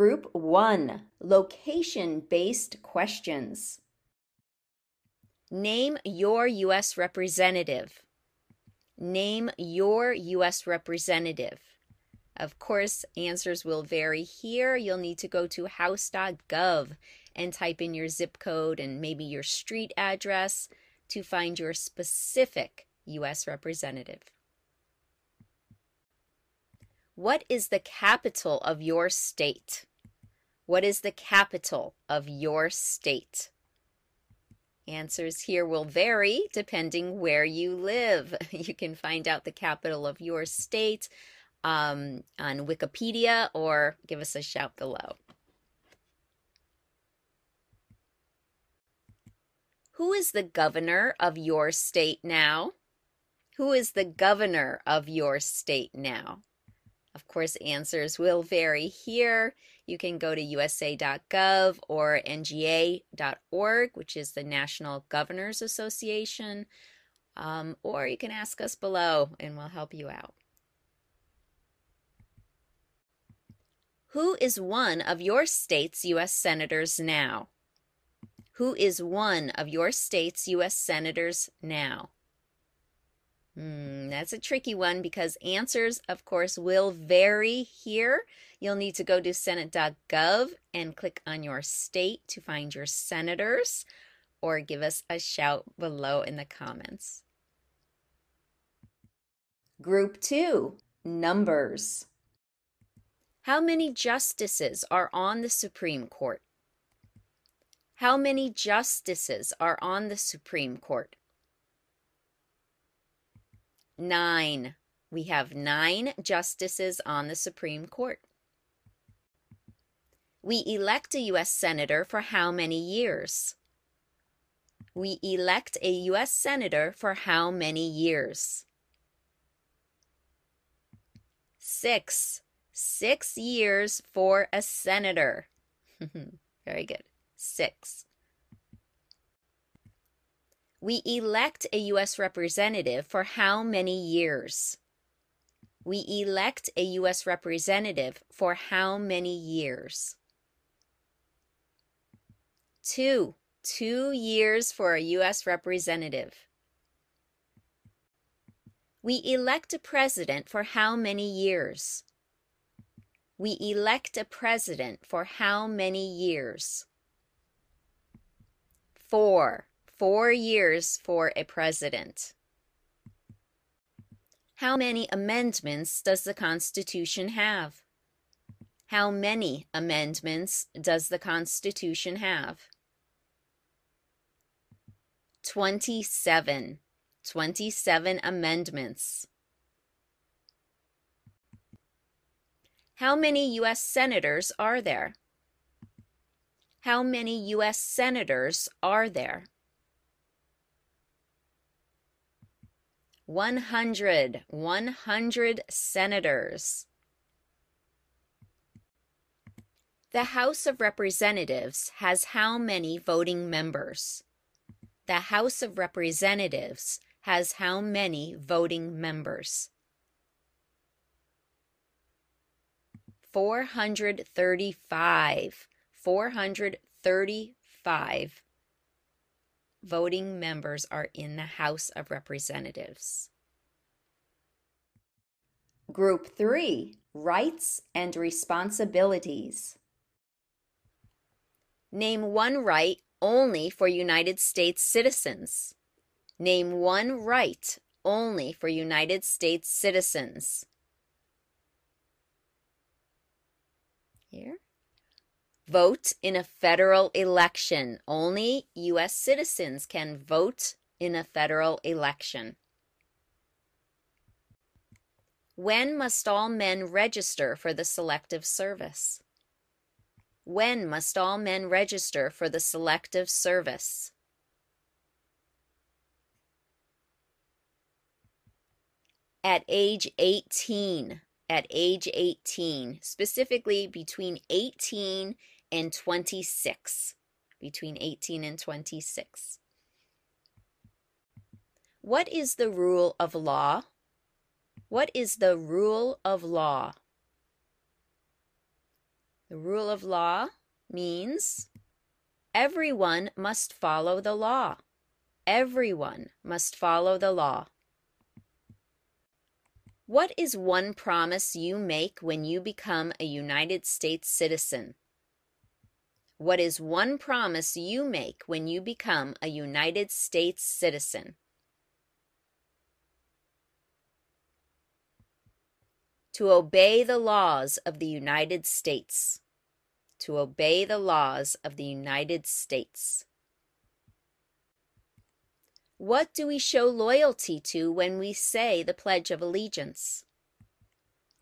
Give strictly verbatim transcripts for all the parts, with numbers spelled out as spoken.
Group one, location-based questions. Name your U S representative. Name your U S representative. Of course, answers will vary here. You'll need to go to house dot gov and type in your zip code and maybe your street address to find your specific U S representative. What is the capital of your state? What is the capital of your state? Answers here will vary depending where you live. You can find out the capital of your state um, on Wikipedia or give us a shout below. Who is the governor of your state now? Who is the governor of your state now? Of course, answers will vary here. You can go to U S A dot gov or N G A dot org, which is the National Governors Association, um, or you can ask us below and we'll help you out. Who is one of your state's U S senators now? Who is one of your state's U S senators now? Hmm, that's a tricky one because answers, of course, will vary here. You'll need to go to senate dot gov and click on your state to find your senators, or give us a shout below in the comments. Group two, numbers. How many justices are on the Supreme Court? How many justices are on the Supreme Court? Nine. We have nine justices on the Supreme Court. We elect a U S senator for how many years? We elect a U S senator for how many years? Six. Six years for a senator. Very good. Six. We elect a U S representative for how many years? We elect a U S representative for how many years? Two. Two years for a U S representative. We elect a president for how many years? We elect a president for how many years? Four. Four years for a president. How many amendments does the Constitution have? How many amendments does the Constitution have? Twenty-seven. Twenty-seven amendments. How many U S senators are there? How many U S senators are there? one hundred. one hundred senators. The House of Representatives has how many voting members? The House of Representatives has how many voting members? four hundred thirty-five. four hundred thirty-five. Voting members are in the House of Representatives. Group three, rights and responsibilities. Name one right only for United States citizens. Name one right only for United States citizens. Here. Vote in a federal election. Only U S citizens can vote in a federal election. When must all men register for the Selective Service? When must all men register for the Selective Service? At age eighteen. At age eighteen. Specifically between eighteen and twenty-six. Between eighteen and twenty-six. What is the rule of law? What is the rule of law? The rule of law means everyone must follow the law. Everyone must follow the law. What is one promise you make when you become a United States citizen? What is one promise you make when you become a United States citizen? To obey the laws of the United States. To obey the laws of the United States. What do we show loyalty to when we say the Pledge of Allegiance?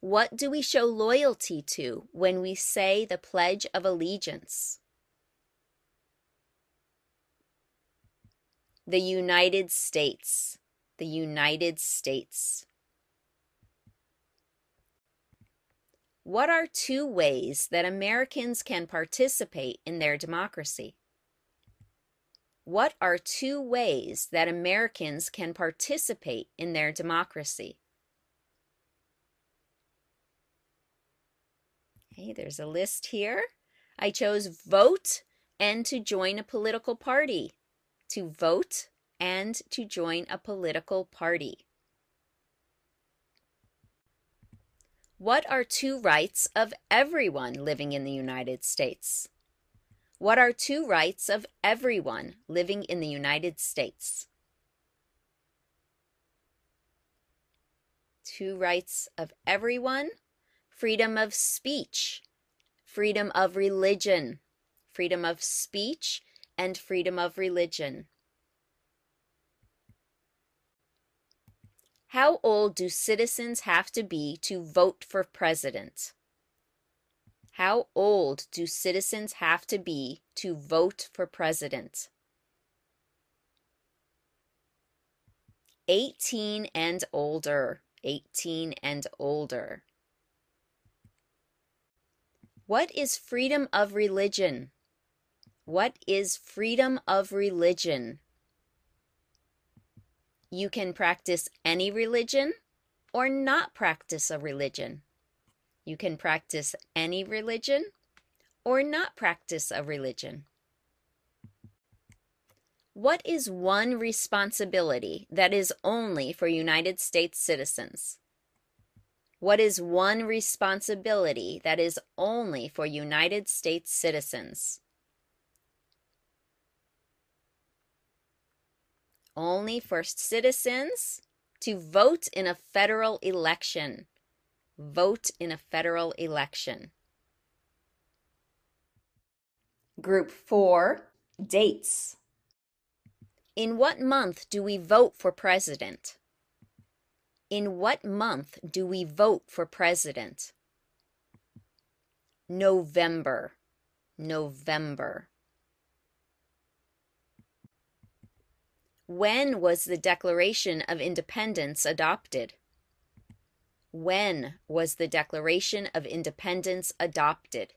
What do we show loyalty to when we say the Pledge of Allegiance? The United States. The United States. What are two ways that Americans can participate in their democracy? What are two ways that Americans can participate in their democracy? Okay, there's a list here. I chose vote and to join a political party. To vote and to join a political party. What are two rights of everyone living in the United States? What are two rights of everyone living in the United States? Two rights of everyone: freedom of speech, freedom of religion, freedom of speech, and freedom of religion. How old do citizens have to be to vote for president? How old do citizens have to be to vote for president? eighteen and older. eighteen and older. What is freedom of religion? What is freedom of religion? You can practice any religion or not practice a religion. You can practice any religion or not practice a religion. What is one responsibility that is only for United States citizens? What is one responsibility that is only for United States citizens? Only for citizens to vote in a federal election. Vote in a federal election. Group four, dates. In what month do we vote for president? In what month do we vote for president? November. November. When was the Declaration of Independence adopted? When was the Declaration of Independence adopted?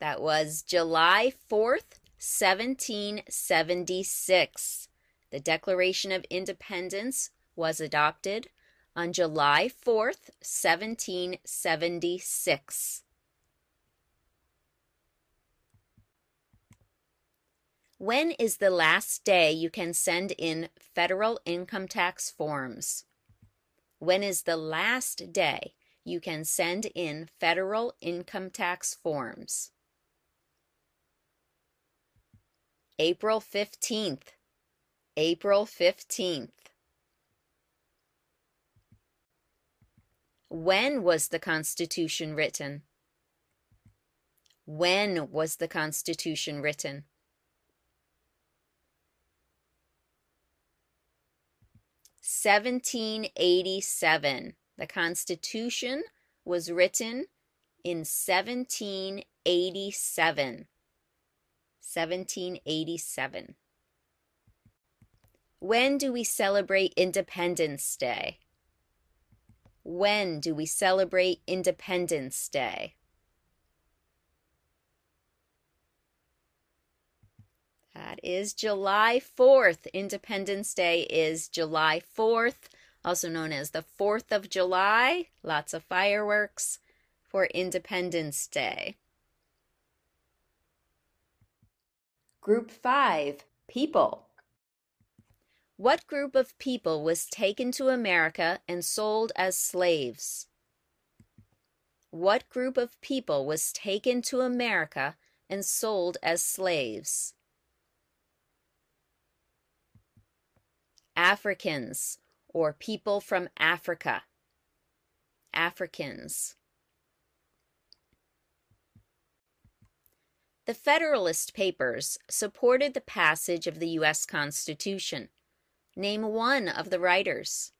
That was July fourth, seventeen seventy-six. The Declaration of Independence was adopted on July fourth, seventeen seventy-six. When is the last day you can send in federal income tax forms? When is the last day you can send in federal income tax forms? April fifteenth. April fifteenth. When was the Constitution written? When was the Constitution written? seventeen eighty-seven. The Constitution was written in seventeen eighty-seven. seventeen eighty-seven. When do we celebrate Independence Day? When do we celebrate Independence Day? That is July fourth. Independence Day is July fourth also known as the fourth of July. Lots of fireworks for Independence Day. Group five, people. What group of people was taken to America and sold as slaves? What group of people was taken to America and sold as slaves? Africans, or people from Africa. Africans. The Federalist Papers supported the passage of the U S Constitution. Name one of the writers.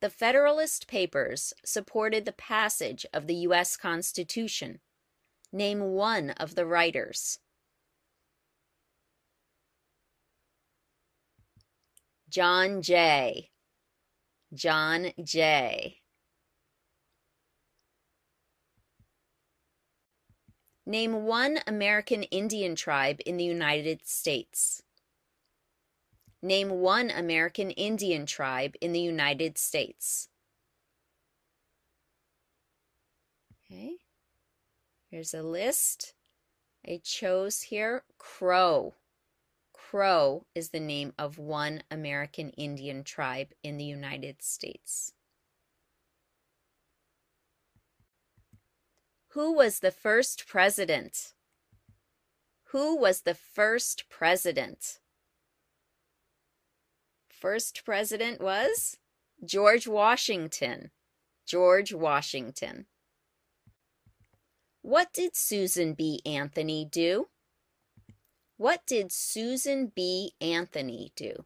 The Federalist Papers supported the passage of the U S Constitution. Name one of the writers. John Jay. John Jay. Name one American Indian tribe in the United States. Name one American Indian tribe in the United States. Okay, here's a list I chose here. Crow. Crow is the name of one American Indian tribe in the United States. Who was the first president? Who was the first president? First president was George Washington. George Washington. What did Susan B. Anthony do? What did Susan B. Anthony do?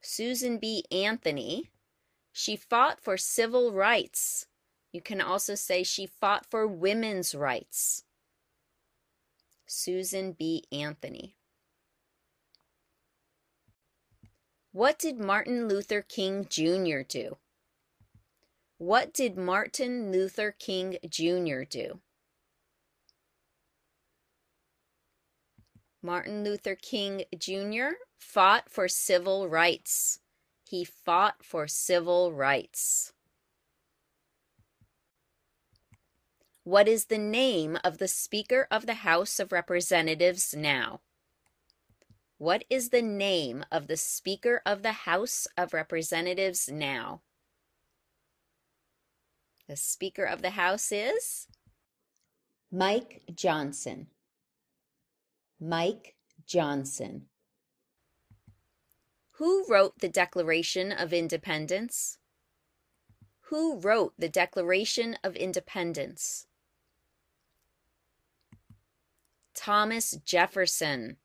Susan B. Anthony, she fought for civil rights. You can also say she fought for women's rights. Susan B. Anthony. What did Martin Luther King Junior do? What did Martin Luther King Junior do? Martin Luther King Junior fought for civil rights. He fought for civil rights. What is the name of the Speaker of the House of Representatives now? What is the name of the Speaker of the House of Representatives now? The Speaker of the House is Mike Johnson. Mike Johnson. Who wrote the Declaration of Independence? Who wrote the Declaration of Independence? Thomas Jefferson.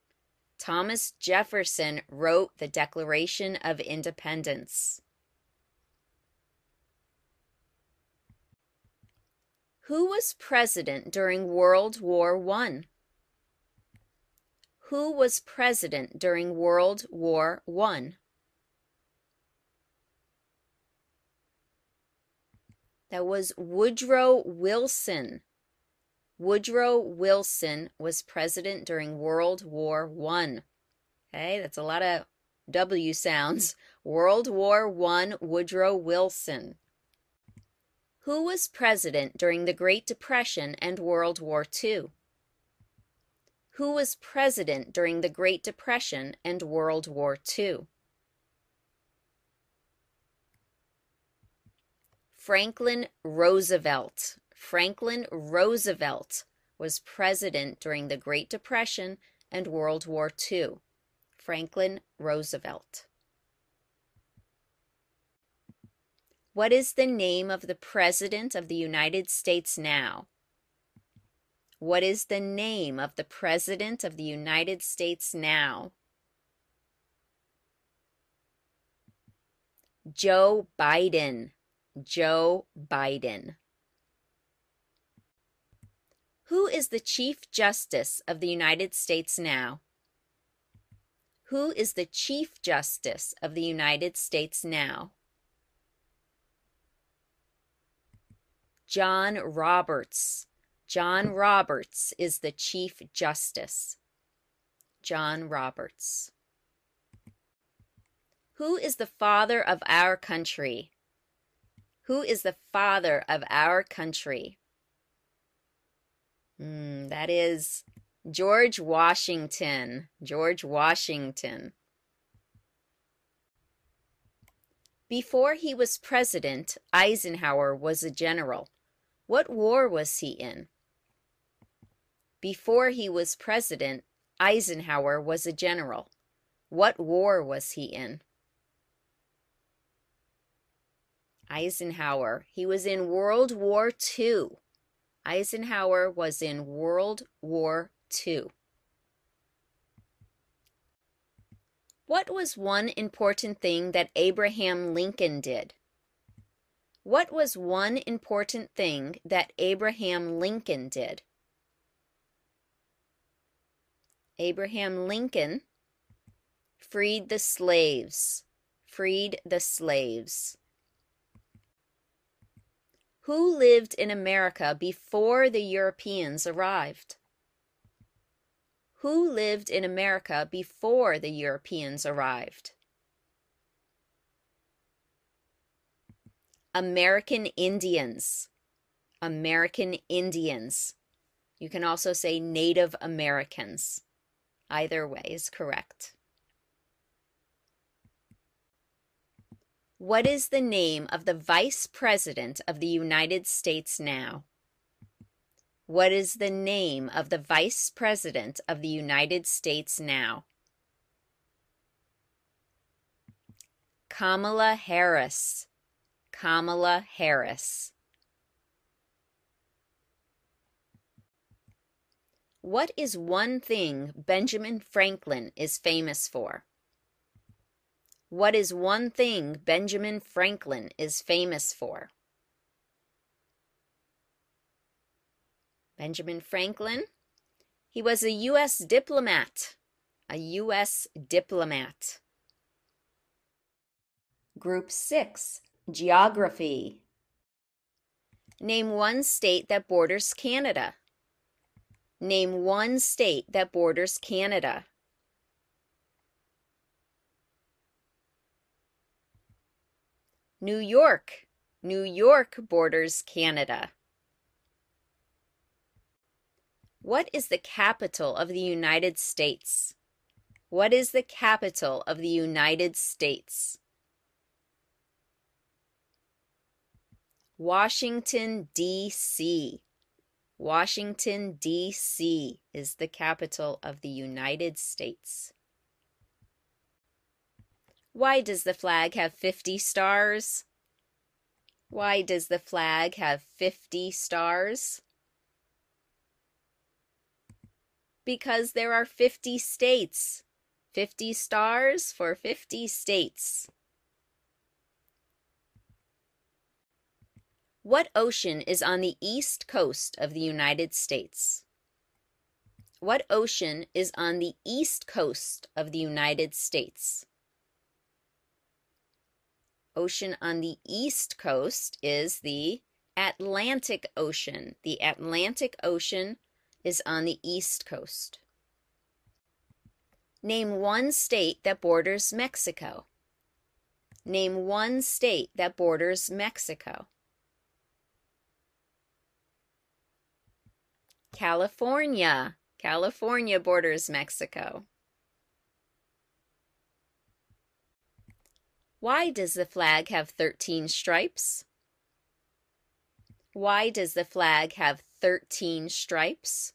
Thomas Jefferson wrote the Declaration of Independence. Who was president during World War One? Who was president during World War One? That was Woodrow Wilson. Woodrow Wilson was president during World War One. Okay, that's a lot of W sounds. World War One, Woodrow Wilson. Who was president during the Great Depression and World War Two? Who was president during the Great Depression and World War Two? Franklin Roosevelt. Franklin Roosevelt was president during the Great Depression and World War Two. Franklin Roosevelt. What is the name of the President of the United States now? What is the name of the President of the United States now? Joe Biden. Joe Biden. Who is the Chief Justice of the United States now? Who is the Chief Justice of the United States now? John Roberts. John Roberts is the Chief Justice. John Roberts. Who is the father of our country? Who is the father of our country? Mm, that is George Washington. George Washington. Before he was president, Eisenhower was a general. What war was he in? Before he was president, Eisenhower was a general. What war was he in? Eisenhower. He was in World War Two. Eisenhower was in World War Two. What was one important thing that Abraham Lincoln did? What was one important thing that Abraham Lincoln did? Abraham Lincoln freed the slaves. Freed the slaves. Who lived in America before the Europeans arrived? Who lived in America before the Europeans arrived? American Indians. American Indians. You can also say Native Americans. Either way is correct. What is the name of the Vice President of the United States now? What is the name of the Vice President of the United States now? Kamala Harris. Kamala Harris. What is one thing Benjamin Franklin is famous for? What is one thing Benjamin Franklin is famous for? Benjamin Franklin, he was a U S diplomat. A U S diplomat. Group six, Geography. Name one state that borders Canada. Name one state that borders Canada. New York. New York borders Canada. What is the capital of the United States? What is the capital of the United States? Washington, D C Washington, D C is the capital of the United States. Why does the flag have fifty stars? Why does the flag have fifty stars? Because there are fifty states. fifty stars for fifty states. What ocean is on the east coast of the United States? What ocean is on the east coast of the United States? Ocean on the east coast is the Atlantic Ocean. The Atlantic Ocean is on the east coast. Name one state that borders Mexico. Name one state that borders Mexico. California. California borders Mexico. Why does the flag have thirteen stripes? Why does the flag have thirteen stripes?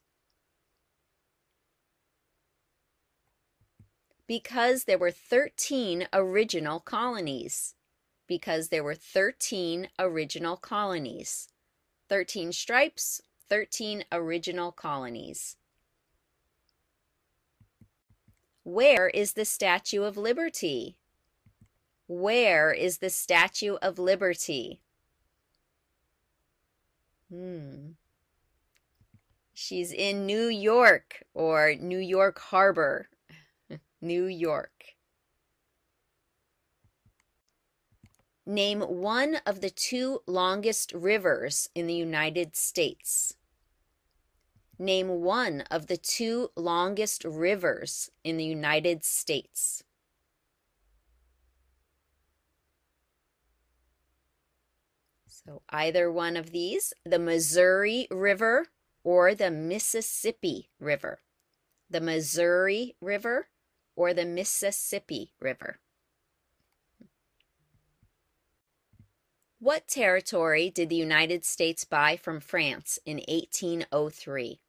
Because there were thirteen original colonies. Because there were thirteen original colonies. thirteen stripes, thirteen original colonies. Where is the Statue of Liberty? Where is the Statue of Liberty? Hmm. She's in New York, or New York Harbor. New York. Name one of the two longest rivers in the United States. Name one of the two longest rivers in the United States. So either one of these, the Missouri River or the Mississippi River. The Missouri River or the Mississippi River. What territory did the United States buy from France in eighteen oh three?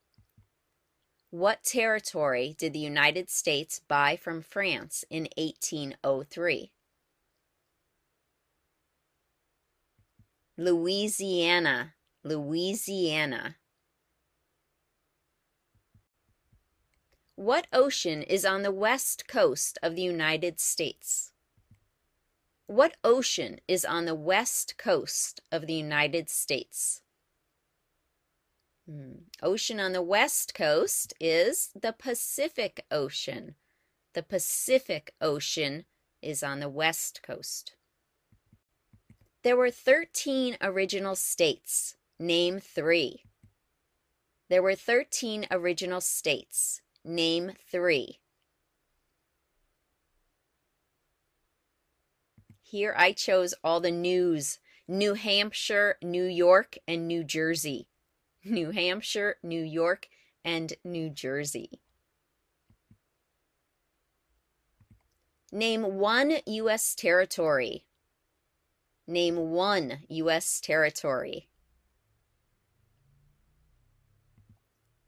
What territory did the United States buy from France in eighteen oh three? Louisiana, Louisiana. What ocean is on the west coast of the United States? What ocean is on the west coast of the United States? Hmm. Ocean on the west coast is the Pacific Ocean. The Pacific Ocean is on the west coast. There were thirteen original states. Name three. There were thirteen original states. Name three. Here I chose all the news. New Hampshire, New York, and New Jersey. New Hampshire, New York, and New Jersey. Name one U S territory. Name one U S territory.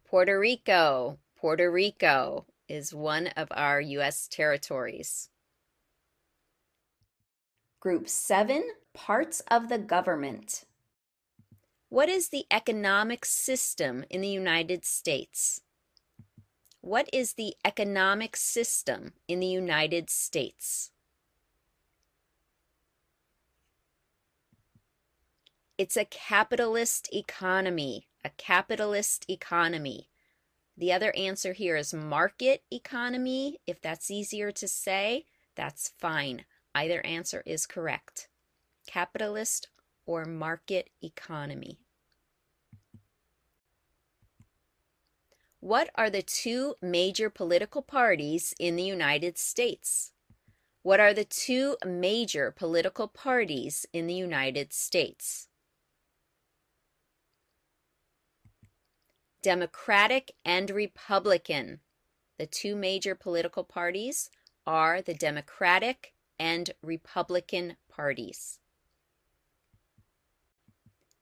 Puerto Rico. Puerto Rico is one of our U S territories. Group seven, parts of the government. What is the economic system in the United States? What is the economic system in the United States? It's a capitalist economy, a capitalist economy. The other answer here is market economy. If that's easier to say, that's fine. Either answer is correct. Capitalist or market economy. What are the two major political parties in the United States? What are the two major political parties in the United States? Democratic and Republican. The two major political parties are the Democratic and Republican parties.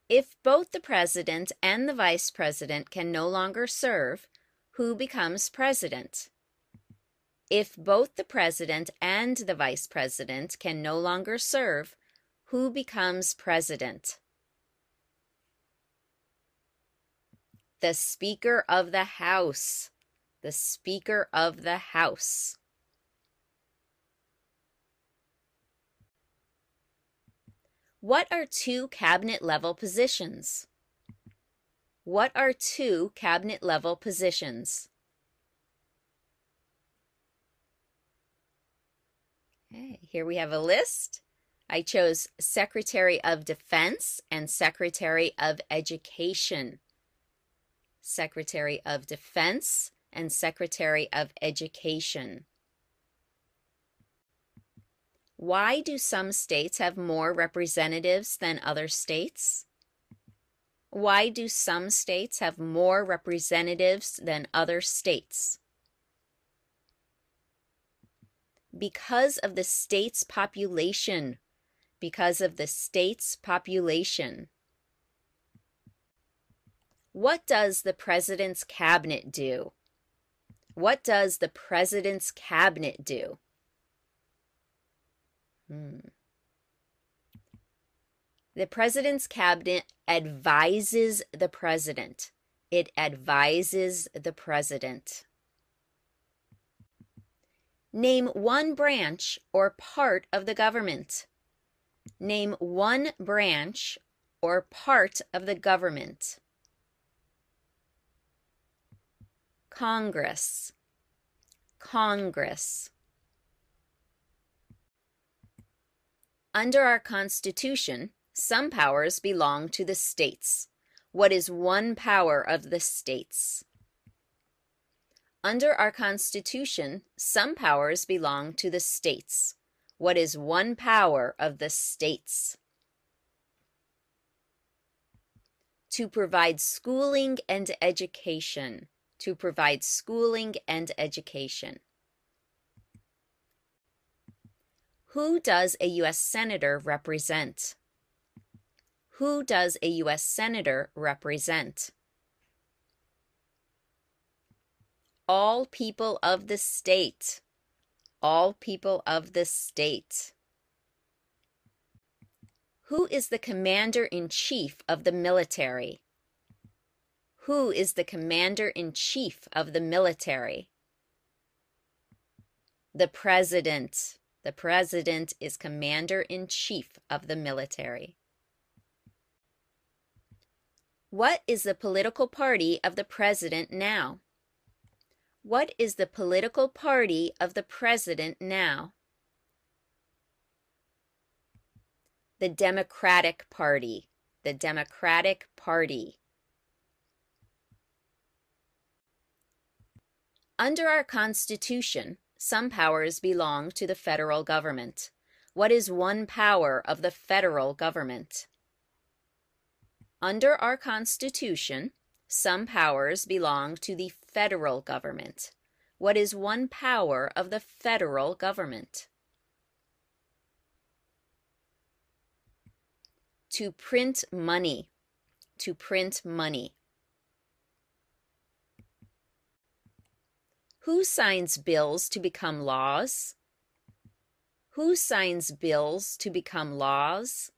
If both the president and the vice president can no longer serve, who becomes president? If both the president and the vice president can no longer serve, who becomes president? The Speaker of the House. The Speaker of the House. What are two cabinet-level positions? What are two cabinet-level positions? Okay, here we have a list. I chose Secretary of Defense and Secretary of Education. Secretary of Defense and Secretary of Education. Why do some states have more representatives than other states? Why do some states have more representatives than other states? Because of the state's population. Because of the state's population. What does the president's cabinet do? What does the president's cabinet do? Hmm. The president's cabinet advises the president. It advises the president. Name one branch or part of the government. Name one branch or part of the government. Congress. Congress. Under our Constitution, some powers belong to the states. What is one power of the states? Under our Constitution, some powers belong to the states. What is one power of the states? to provide schooling and education, to provide schooling and education. Who does a U S senator represent? Who does a U S senator represent? All people of the state. All people of the state. Who is the commander-in-chief of the military? Who is the commander-in-chief of the military? The president. The president is commander-in-chief of the military. What is the political party of the president now? What is the political party of the president now? The Democratic Party. The Democratic Party. Under our Constitution, some powers belong to the federal government. What is one power of the federal government? Under our Constitution, some powers belong to the federal government. What is one power of the federal government? To print money. To print money. Who signs bills to become laws? Who signs bills to become laws?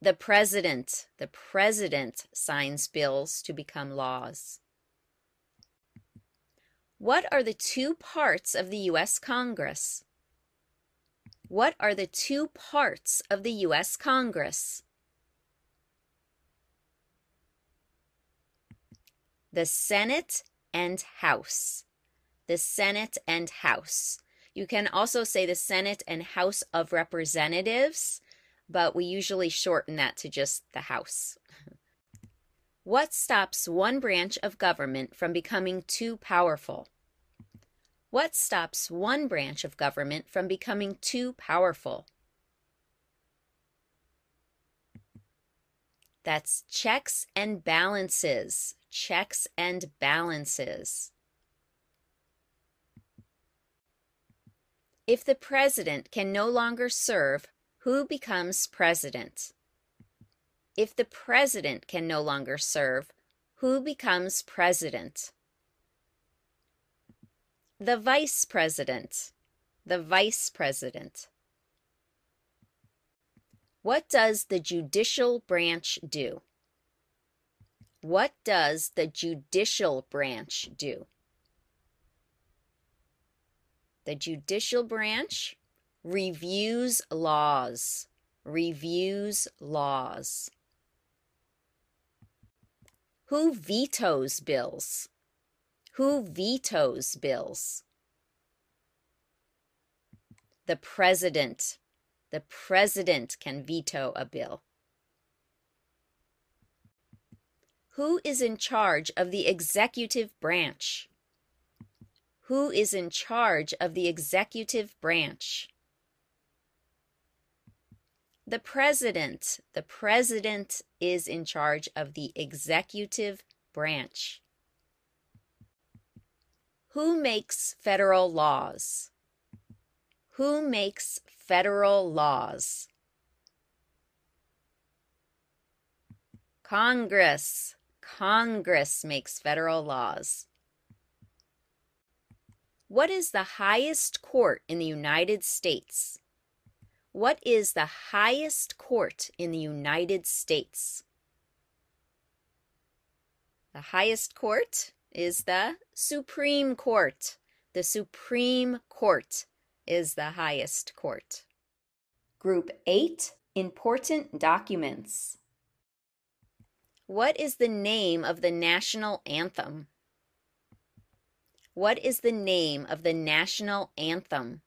The president. The president signs bills to become laws. What are the two parts of the U S Congress? What are the two parts of the U S Congress? The Senate and House. The Senate and House. You can also say the Senate and House of Representatives, but we usually shorten that to just the House. What stops one branch of government from becoming too powerful? What stops one branch of government from becoming too powerful? That's checks and balances. Checks and balances. If the president can no longer serve, who becomes president? If the president can no longer serve, who becomes president? The vice president. The vice president. What does the judicial branch do? What does the judicial branch do? The judicial branch reviews laws. Reviews laws. Who vetoes bills? Who vetoes bills? The president. The president can veto a bill. Who is in charge of the executive branch? Who is in charge of the executive branch? The president. The president is in charge of the executive branch. Who makes federal laws? Who makes federal laws? Congress. Congress makes federal laws. What is the highest court in the United States? What is the highest court in the United States? The highest court is the Supreme Court. The Supreme Court is the highest court. Group eight, important documents. What is the name of the national anthem? What is the name of the national anthem?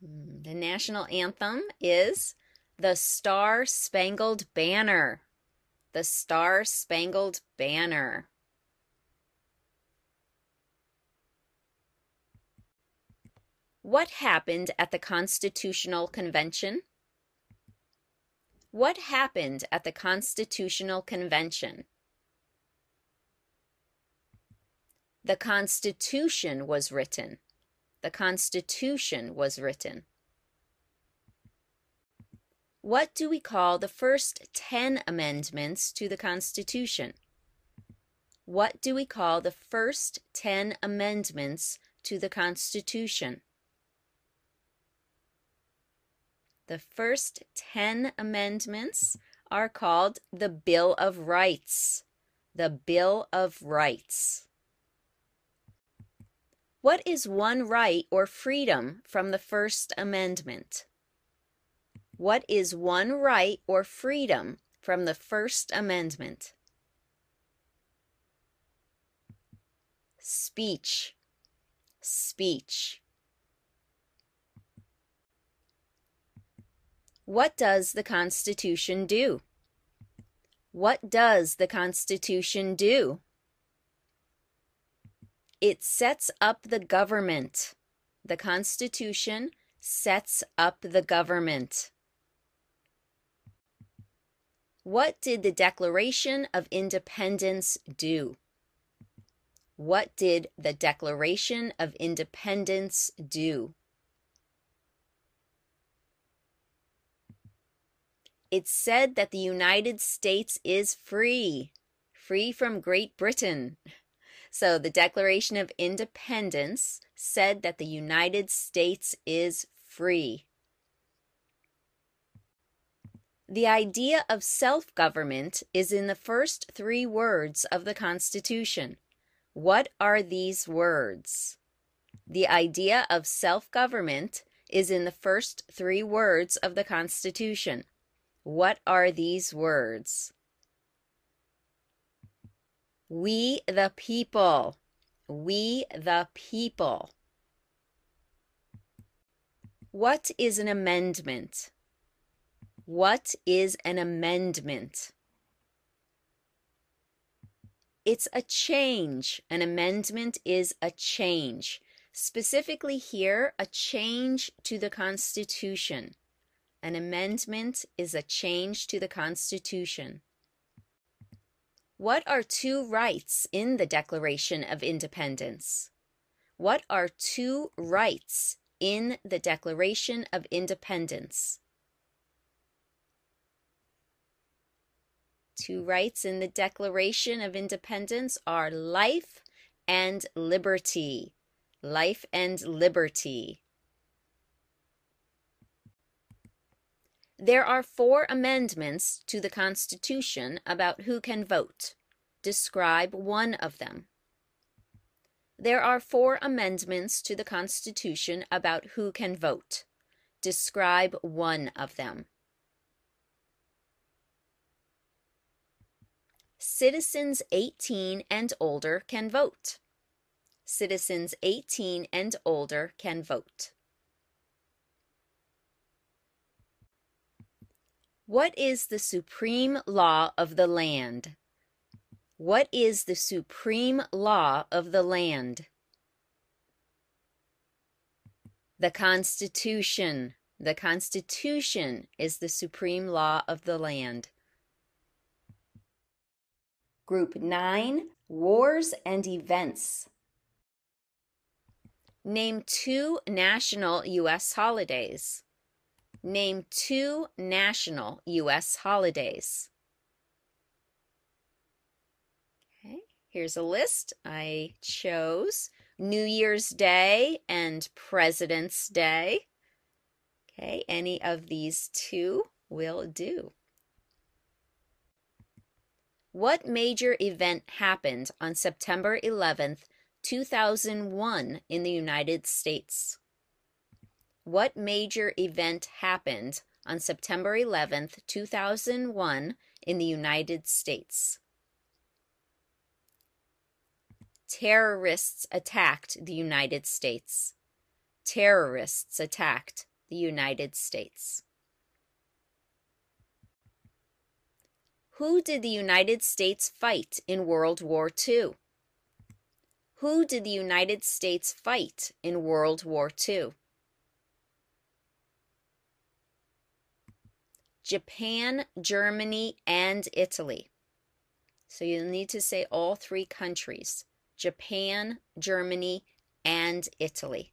The national anthem is the Star-Spangled Banner. The Star-Spangled Banner. What happened at the Constitutional Convention? What happened at the Constitutional Convention? The Constitution was written. The Constitution was written. What do we call the first ten amendments to the Constitution? What do we call the first ten amendments to the Constitution? The first ten amendments are called the Bill of Rights. The Bill of Rights. What is one right or freedom from the First Amendment? What is one right or freedom from the First Amendment? Speech. Speech. What does the Constitution do? What does the Constitution do? It sets up the government. The Constitution sets up the government. What did the Declaration of Independence do? What did the Declaration of Independence do? It said that the United States is free, free from Great Britain. So the Declaration of Independence said that the United States is free. The idea of self-government is in the first three words of the Constitution. What are these words? The idea of self-government is in the first three words of the Constitution. What are these words? We the people. We the people. What is an amendment? What is an amendment? It's a change. An amendment is a change. Specifically here, a change to the Constitution. An amendment is a change to the Constitution. What are two rights in the Declaration of Independence? What are two rights in the Declaration of Independence? Two rights in the Declaration of Independence are life and liberty. Life and liberty. There are four amendments to the Constitution about who can vote. Describe one of them. There are four amendments to the Constitution about who can vote. Describe one of them. Citizens eighteen and older can vote. Citizens eighteen and older can vote. What is the supreme law of the land? What is the supreme law of the land? The Constitution. The Constitution is the supreme law of the land. Group nine, wars and events. Name two national U S holidays. Name two national U S holidays. Okay, here's a list. I chose New Year's Day and President's Day. Okay, any of these two will do. What major event happened on September eleventh, two thousand one in the United States? What major event happened on September eleventh, two thousand one in the United States? Terrorists attacked the United States. Terrorists attacked the United States. Who did the United States fight in World War Two? Who did the United States fight in World War Two? Japan, Germany, and Italy. So you'll need to say all three countries: Japan, Germany, and Italy.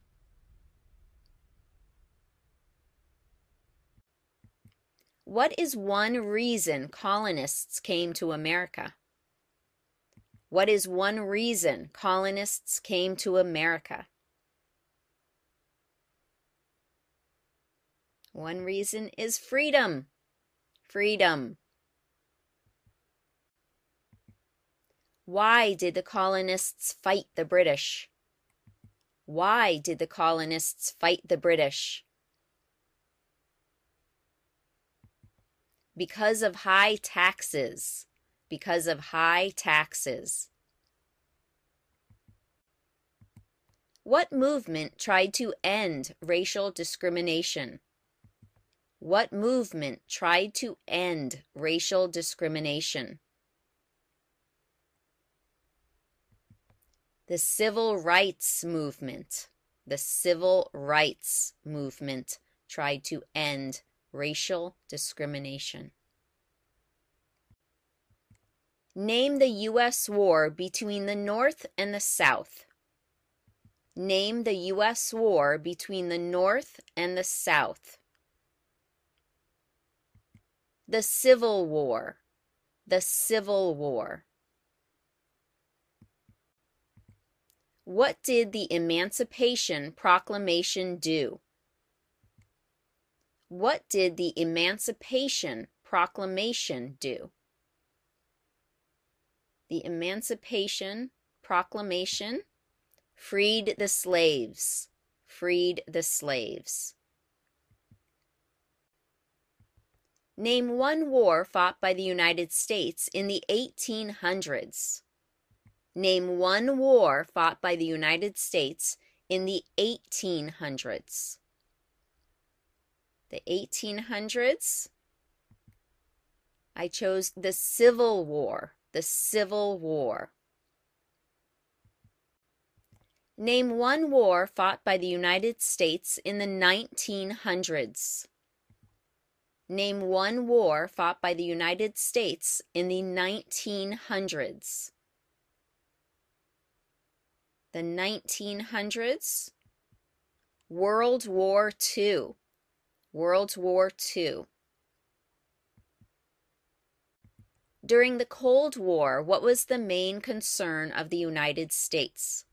What is one reason colonists came to America? What is one reason colonists came to America? One reason is freedom. Freedom. Why did the colonists fight the British? Why did the colonists fight the British? Because of high taxes. Because of high taxes. What movement tried to end racial discrimination? What movement tried to end racial discrimination? The Civil Rights Movement. The Civil Rights Movement tried to end racial discrimination. Name the U S war between the North and the South. Name the U S war between the North and the South. The Civil War. The Civil War. What did the Emancipation Proclamation do? What did the Emancipation Proclamation do? The Emancipation Proclamation freed the slaves. Freed the slaves. Name one war fought by the United States in the eighteen hundreds. Name one war fought by the United States in the eighteen hundreds. The eighteen hundreds, I chose the Civil War. The Civil War. Name one war fought by the United States in the nineteen hundreds. Name one war fought by the United States in the nineteen hundreds. The nineteen hundreds, World War Two. World War Two. During the Cold War, what was the main concern of the United States?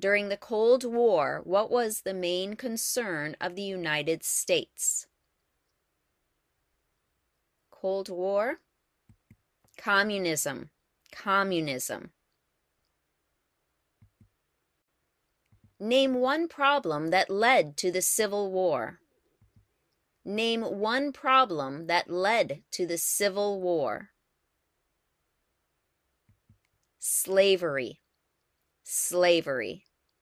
During the Cold War, what was the main concern of the United States? Cold War, communism, communism. Name one problem that led to the Civil War. Name one problem that led to the Civil War. Slavery, slavery.